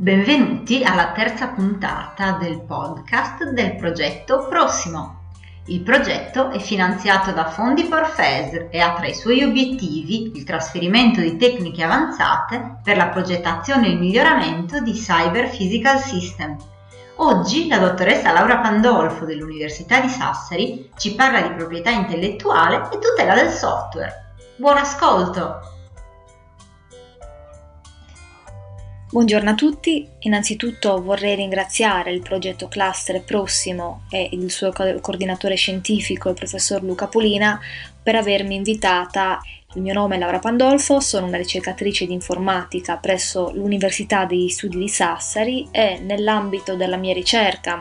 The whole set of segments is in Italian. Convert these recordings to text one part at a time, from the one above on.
Benvenuti alla terza puntata del podcast del progetto Prossimo. Il progetto è finanziato da fondi FESR e ha tra i suoi obiettivi il trasferimento di tecniche avanzate per la progettazione e il miglioramento di Cyber Physical System. Oggi la dottoressa Laura Pandolfo dell'Università di Sassari ci parla di proprietà intellettuale e tutela del software. Buon ascolto! Buongiorno a tutti, innanzitutto vorrei ringraziare il progetto cluster Prossimo e il suo coordinatore scientifico, il professor Luca Pulina, per avermi invitata. Il mio nome è Laura Pandolfo, sono una ricercatrice di informatica presso l'Università degli Studi di Sassari e nell'ambito della mia ricerca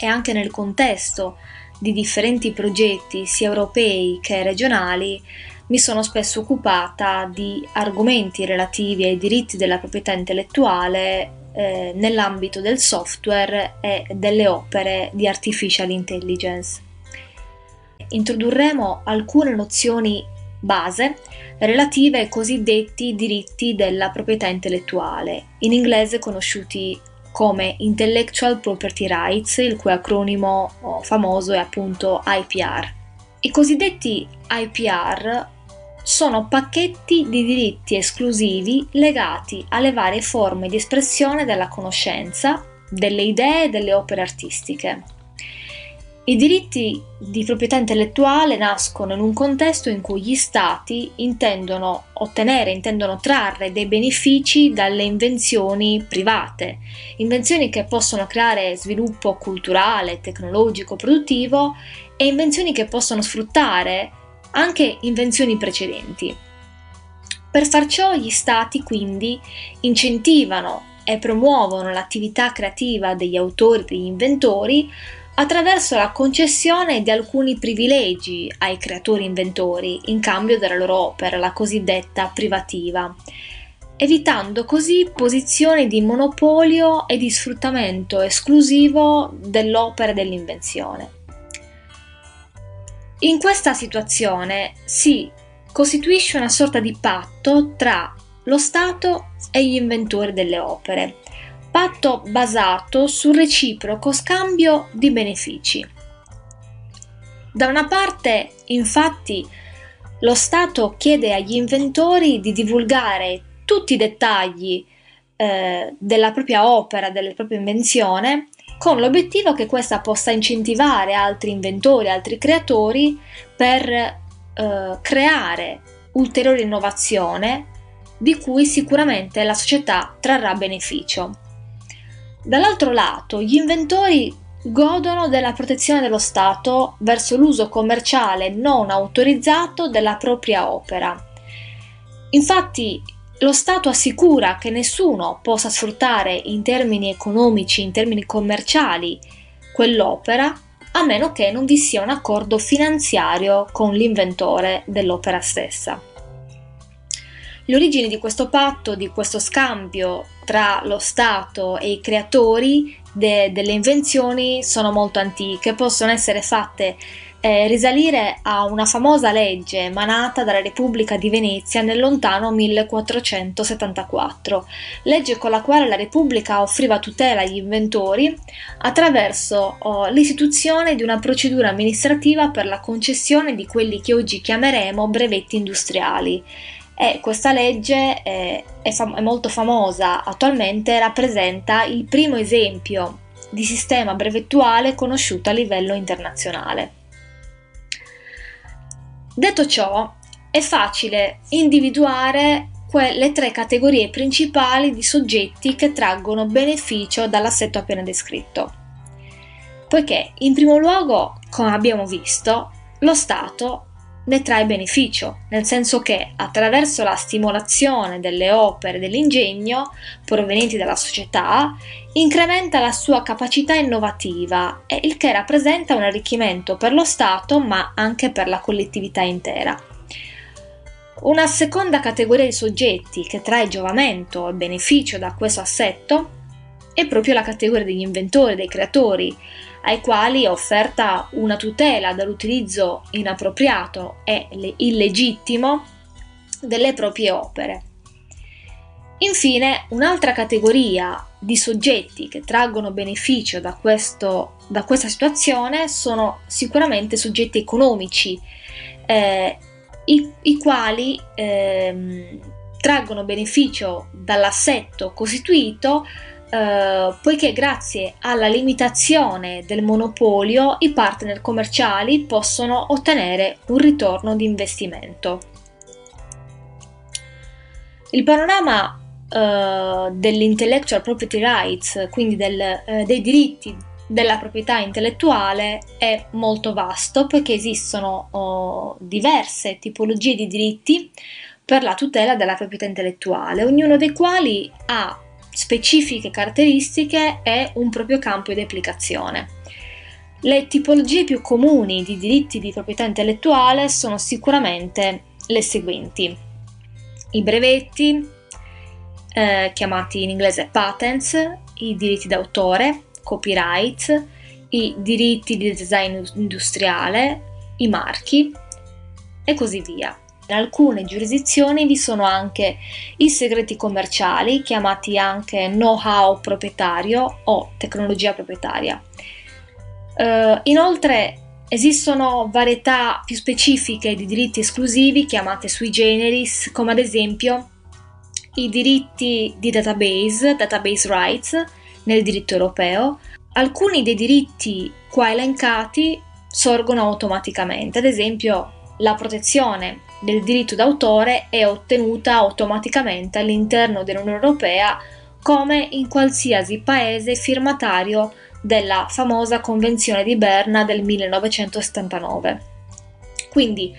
e anche nel contesto di differenti progetti sia europei che regionali mi sono spesso occupata di argomenti relativi ai diritti della proprietà intellettuale nell'ambito del software e delle opere di artificial intelligence. Introdurremo alcune nozioni base relative ai cosiddetti diritti della proprietà intellettuale, in inglese conosciuti come Intellectual Property Rights, il cui acronimo famoso è appunto IPR. I cosiddetti IPR sono pacchetti di diritti esclusivi legati alle varie forme di espressione della conoscenza, delle idee e delle opere artistiche. I diritti di proprietà intellettuale nascono in un contesto in cui gli stati intendono trarre dei benefici dalle invenzioni private, invenzioni che possono creare sviluppo culturale, tecnologico, produttivo e invenzioni che possono sfruttare anche invenzioni precedenti. Per far ciò gli stati quindi incentivano e promuovono l'attività creativa degli autori e degli inventori attraverso la concessione di alcuni privilegi ai creatori inventori in cambio della loro opera, la cosiddetta privativa, evitando così posizioni di monopolio e di sfruttamento esclusivo dell'opera e dell'invenzione. In questa situazione si costituisce una sorta di patto tra lo Stato e gli inventori delle opere, patto basato sul reciproco scambio di benefici. Da una parte, infatti, lo Stato chiede agli inventori di divulgare tutti i dettagli della propria opera, della propria invenzione, con l'obiettivo che questa possa incentivare altri inventori, altri creatori per creare ulteriore innovazione di cui sicuramente la società trarrà beneficio. Dall'altro lato, gli inventori godono della protezione dello Stato verso l'uso commerciale non autorizzato della propria opera. Infatti, lo Stato assicura che nessuno possa sfruttare in termini economici, in termini commerciali, quell'opera, a meno che non vi sia un accordo finanziario con l'inventore dell'opera stessa. Le origini di questo patto, di questo scambio tra lo Stato e i creatori delle invenzioni sono molto antiche, possono essere fatte risalire a una famosa legge emanata dalla Repubblica di Venezia nel lontano 1474, legge con la quale la Repubblica offriva tutela agli inventori attraverso l'istituzione di una procedura amministrativa per la concessione di quelli che oggi chiameremo brevetti industriali. E questa legge è molto famosa attualmente, rappresenta il primo esempio di sistema brevettuale conosciuto a livello internazionale. Detto ciò, è facile individuare quelle tre categorie principali di soggetti che traggono beneficio dall'assetto appena descritto, poiché in primo luogo, come abbiamo visto, lo Stato ne trae beneficio, nel senso che attraverso la stimolazione delle opere dell'ingegno provenienti dalla società incrementa la sua capacità innovativa, il che rappresenta un arricchimento per lo Stato ma anche per la collettività intera. Una seconda categoria di soggetti che trae giovamento e beneficio da questo assetto è proprio la categoria degli inventori, dei creatori, ai quali è offerta una tutela dall'utilizzo inappropriato e illegittimo delle proprie opere. Infine, un'altra categoria di soggetti che traggono beneficio da questa situazione sono sicuramente soggetti economici, i quali traggono beneficio dall'assetto costituito, poiché grazie alla limitazione del monopolio i partner commerciali possono ottenere un ritorno di investimento. Il panorama dell'intellectual property rights, quindi dei diritti della proprietà intellettuale, è molto vasto, perché esistono diverse tipologie di diritti per la tutela della proprietà intellettuale, ognuno dei quali ha specifiche caratteristiche e un proprio campo di applicazione. Le tipologie più comuni di diritti di proprietà intellettuale sono sicuramente le seguenti: i brevetti, chiamati in inglese patents, i diritti d'autore, copyright, i diritti di design industriale, i marchi e così via. In alcune giurisdizioni vi sono anche i segreti commerciali, chiamati anche know-how proprietario o tecnologia proprietaria. Inoltre esistono varietà più specifiche di diritti esclusivi, chiamate sui generis, come ad esempio i diritti di database, database rights, nel diritto europeo. Alcuni dei diritti qua elencati sorgono automaticamente, ad esempio la protezione del diritto d'autore è ottenuta automaticamente all'interno dell'Unione Europea, come in qualsiasi paese firmatario della famosa Convenzione di Berna del 1979. Quindi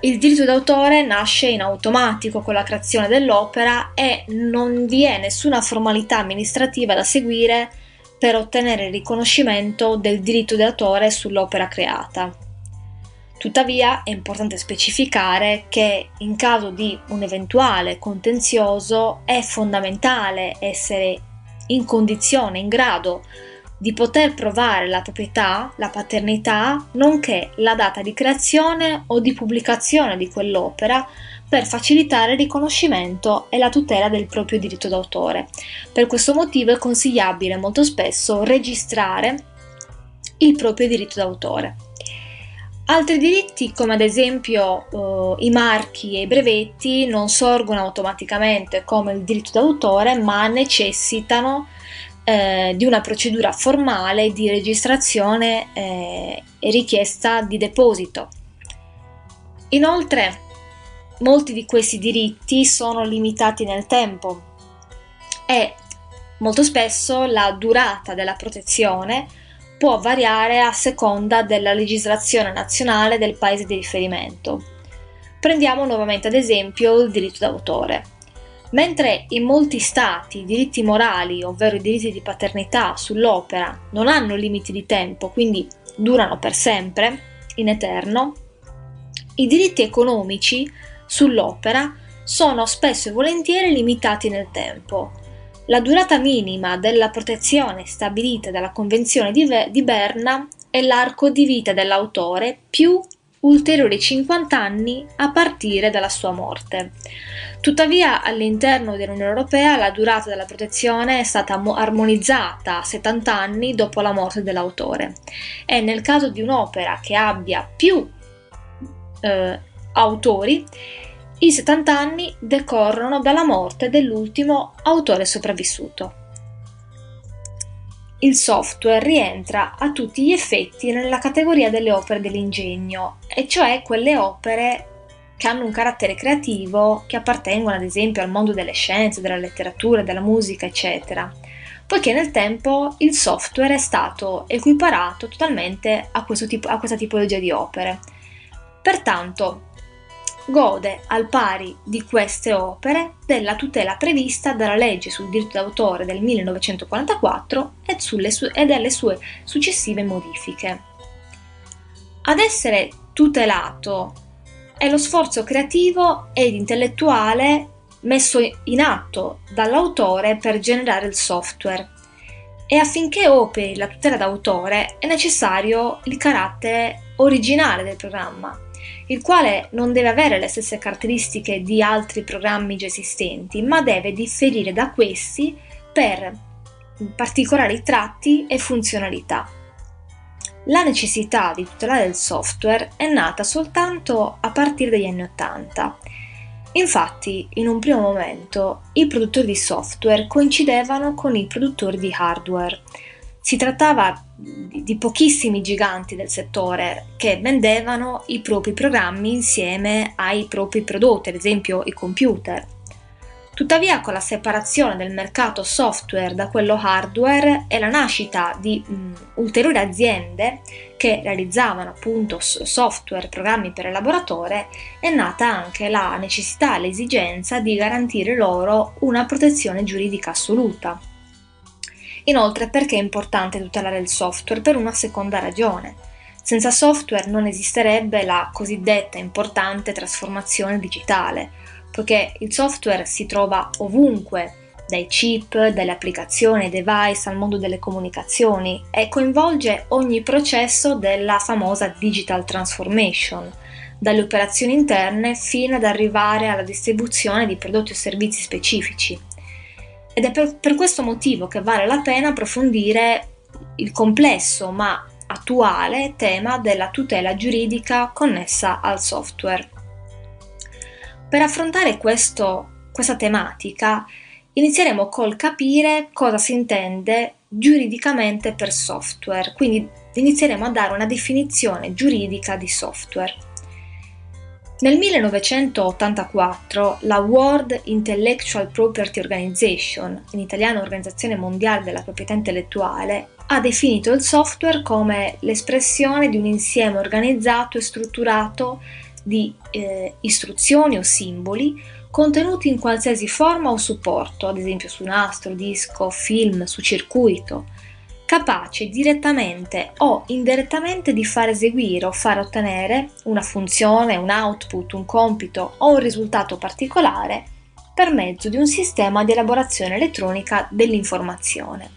il diritto d'autore nasce in automatico con la creazione dell'opera e non vi è nessuna formalità amministrativa da seguire per ottenere il riconoscimento del diritto d'autore sull'opera creata. Tuttavia è importante specificare che in caso di un eventuale contenzioso è fondamentale essere in condizione, in grado di poter provare la proprietà, la paternità, nonché la data di creazione o di pubblicazione di quell'opera, per facilitare il riconoscimento e la tutela del proprio diritto d'autore. Per questo motivo è consigliabile molto spesso registrare il proprio diritto d'autore. Altri diritti, come ad esempio i marchi e i brevetti, non sorgono automaticamente come il diritto d'autore, ma necessitano di una procedura formale di registrazione e richiesta di deposito. Inoltre, molti di questi diritti sono limitati nel tempo e molto spesso la durata della protezione può variare a seconda della legislazione nazionale del paese di riferimento. Prendiamo nuovamente ad esempio il diritto d'autore. Mentre in molti stati i diritti morali, ovvero i diritti di paternità sull'opera, non hanno limiti di tempo, quindi durano per sempre, in eterno, i diritti economici sull'opera sono spesso e volentieri limitati nel tempo. La durata minima della protezione stabilita dalla Convenzione di Berna è l'arco di vita dell'autore più ulteriori 50 anni a partire dalla sua morte. Tuttavia, all'interno dell'Unione Europea la durata della protezione è stata armonizzata a 70 anni dopo la morte dell'autore, e nel caso di un'opera che abbia più autori, i 70 anni decorrono dalla morte dell'ultimo autore sopravvissuto. Il software rientra a tutti gli effetti nella categoria delle opere dell'ingegno, e cioè quelle opere che hanno un carattere creativo, che appartengono ad esempio al mondo delle scienze, della letteratura, della musica, eccetera, poiché nel tempo il software è stato equiparato totalmente a questa tipologia di opere. Pertanto gode, al pari di queste opere, della tutela prevista dalla legge sul diritto d'autore del 1944 e delle sue successive modifiche. Ad essere tutelato è lo sforzo creativo ed intellettuale messo in atto dall'autore per generare il software, e affinché operi la tutela d'autore è necessario il carattere originale del programma, il quale non deve avere le stesse caratteristiche di altri programmi già esistenti, ma deve differire da questi per particolari tratti e funzionalità. La necessità di tutelare il software è nata soltanto a partire dagli anni '80. Infatti, in un primo momento, i produttori di software coincidevano con i produttori di hardware. Si trattava di pochissimi giganti del settore che vendevano i propri programmi insieme ai propri prodotti, ad esempio i computer. Tuttavia, con la separazione del mercato software da quello hardware e la nascita di ulteriori aziende che realizzavano appunto software, programmi per elaboratore, è nata anche la necessità e l'esigenza di garantire loro una protezione giuridica assoluta. Inoltre, perché è importante tutelare il software? Per una seconda ragione. Senza software non esisterebbe la cosiddetta importante trasformazione digitale, poiché il software si trova ovunque, dai chip, dalle applicazioni, ai device, al mondo delle comunicazioni, e coinvolge ogni processo della famosa digital transformation, dalle operazioni interne fino ad arrivare alla distribuzione di prodotti o servizi specifici. Ed è per questo motivo che vale la pena approfondire il complesso ma attuale tema della tutela giuridica connessa al software. Per affrontare questa tematica inizieremo col capire cosa si intende giuridicamente per software, quindi inizieremo a dare una definizione giuridica di software. Nel 1984 la World Intellectual Property Organization, in italiano Organizzazione Mondiale della Proprietà Intellettuale, ha definito il software come l'espressione di un insieme organizzato e strutturato di istruzioni o simboli contenuti in qualsiasi forma o supporto, ad esempio su nastro, disco, film, su circuito, capace direttamente o indirettamente di far eseguire o far ottenere una funzione, un output, un compito o un risultato particolare per mezzo di un sistema di elaborazione elettronica dell'informazione.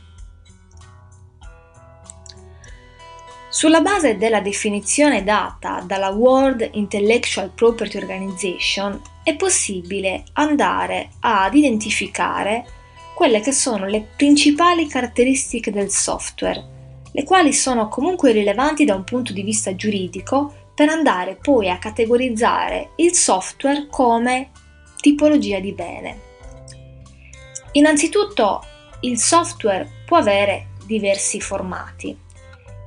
Sulla base della definizione data dalla World Intellectual Property Organization è possibile andare ad identificare quelle che sono le principali caratteristiche del software, le quali sono comunque rilevanti da un punto di vista giuridico per andare poi a categorizzare il software come tipologia di bene. Innanzitutto, il software può avere diversi formati.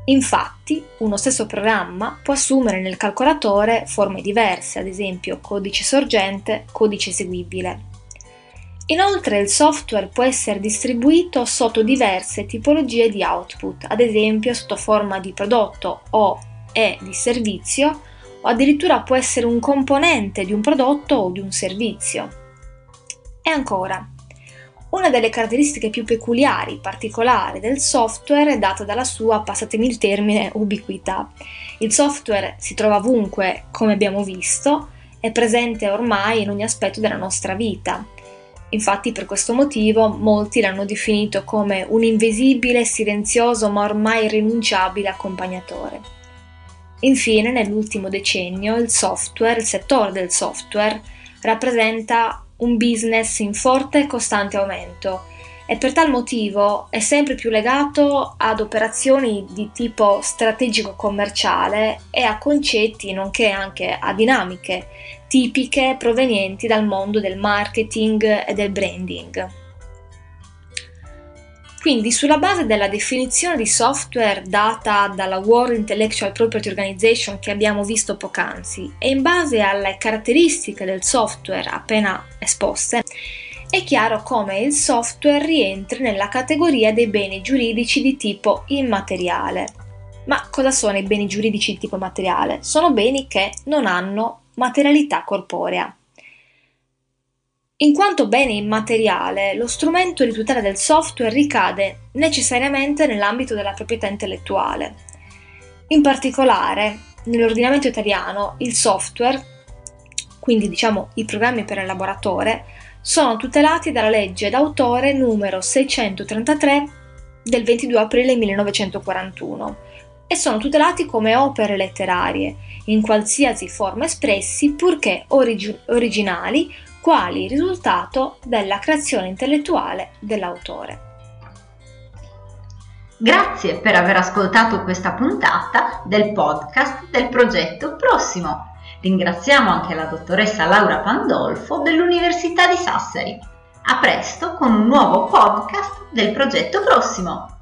Infatti, uno stesso programma può assumere nel calcolatore forme diverse, ad esempio codice sorgente, codice eseguibile. Inoltre il software può essere distribuito sotto diverse tipologie di output, ad esempio sotto forma di prodotto o di servizio, o addirittura può essere un componente di un prodotto o di un servizio. E ancora, una delle caratteristiche più peculiari, particolari del software è data dalla sua, passatemi il termine, ubiquità. Il software si trova ovunque, come abbiamo visto, è presente ormai in ogni aspetto della nostra vita. Infatti per questo motivo molti l'hanno definito come un invisibile, silenzioso ma ormai irrinunciabile accompagnatore. Infine, nell'ultimo decennio, il settore del software, rappresenta un business in forte e costante aumento e per tal motivo è sempre più legato ad operazioni di tipo strategico-commerciale e a concetti nonché anche a dinamiche tipiche provenienti dal mondo del marketing e del branding. Quindi, sulla base della definizione di software data dalla World Intellectual Property Organization che abbiamo visto poc'anzi e in base alle caratteristiche del software appena esposte, è chiaro come il software rientri nella categoria dei beni giuridici di tipo immateriale. Ma cosa sono i beni giuridici di tipo materiale? Sono beni che non hanno materialità corporea. In quanto bene immateriale, lo strumento di tutela del software ricade necessariamente nell'ambito della proprietà intellettuale. In particolare, nell'ordinamento italiano, il software, quindi diciamo i programmi per elaboratore, sono tutelati dalla legge d'autore numero 633 del 22 aprile 1941 e sono tutelati come opere letterarie, in qualsiasi forma espressi, purché originali, quali risultato della creazione intellettuale dell'autore. Grazie per aver ascoltato questa puntata del podcast del progetto Prossimo. Ringraziamo anche la dottoressa Laura Pandolfo dell'Università di Sassari. A presto con un nuovo podcast del progetto Prossimo.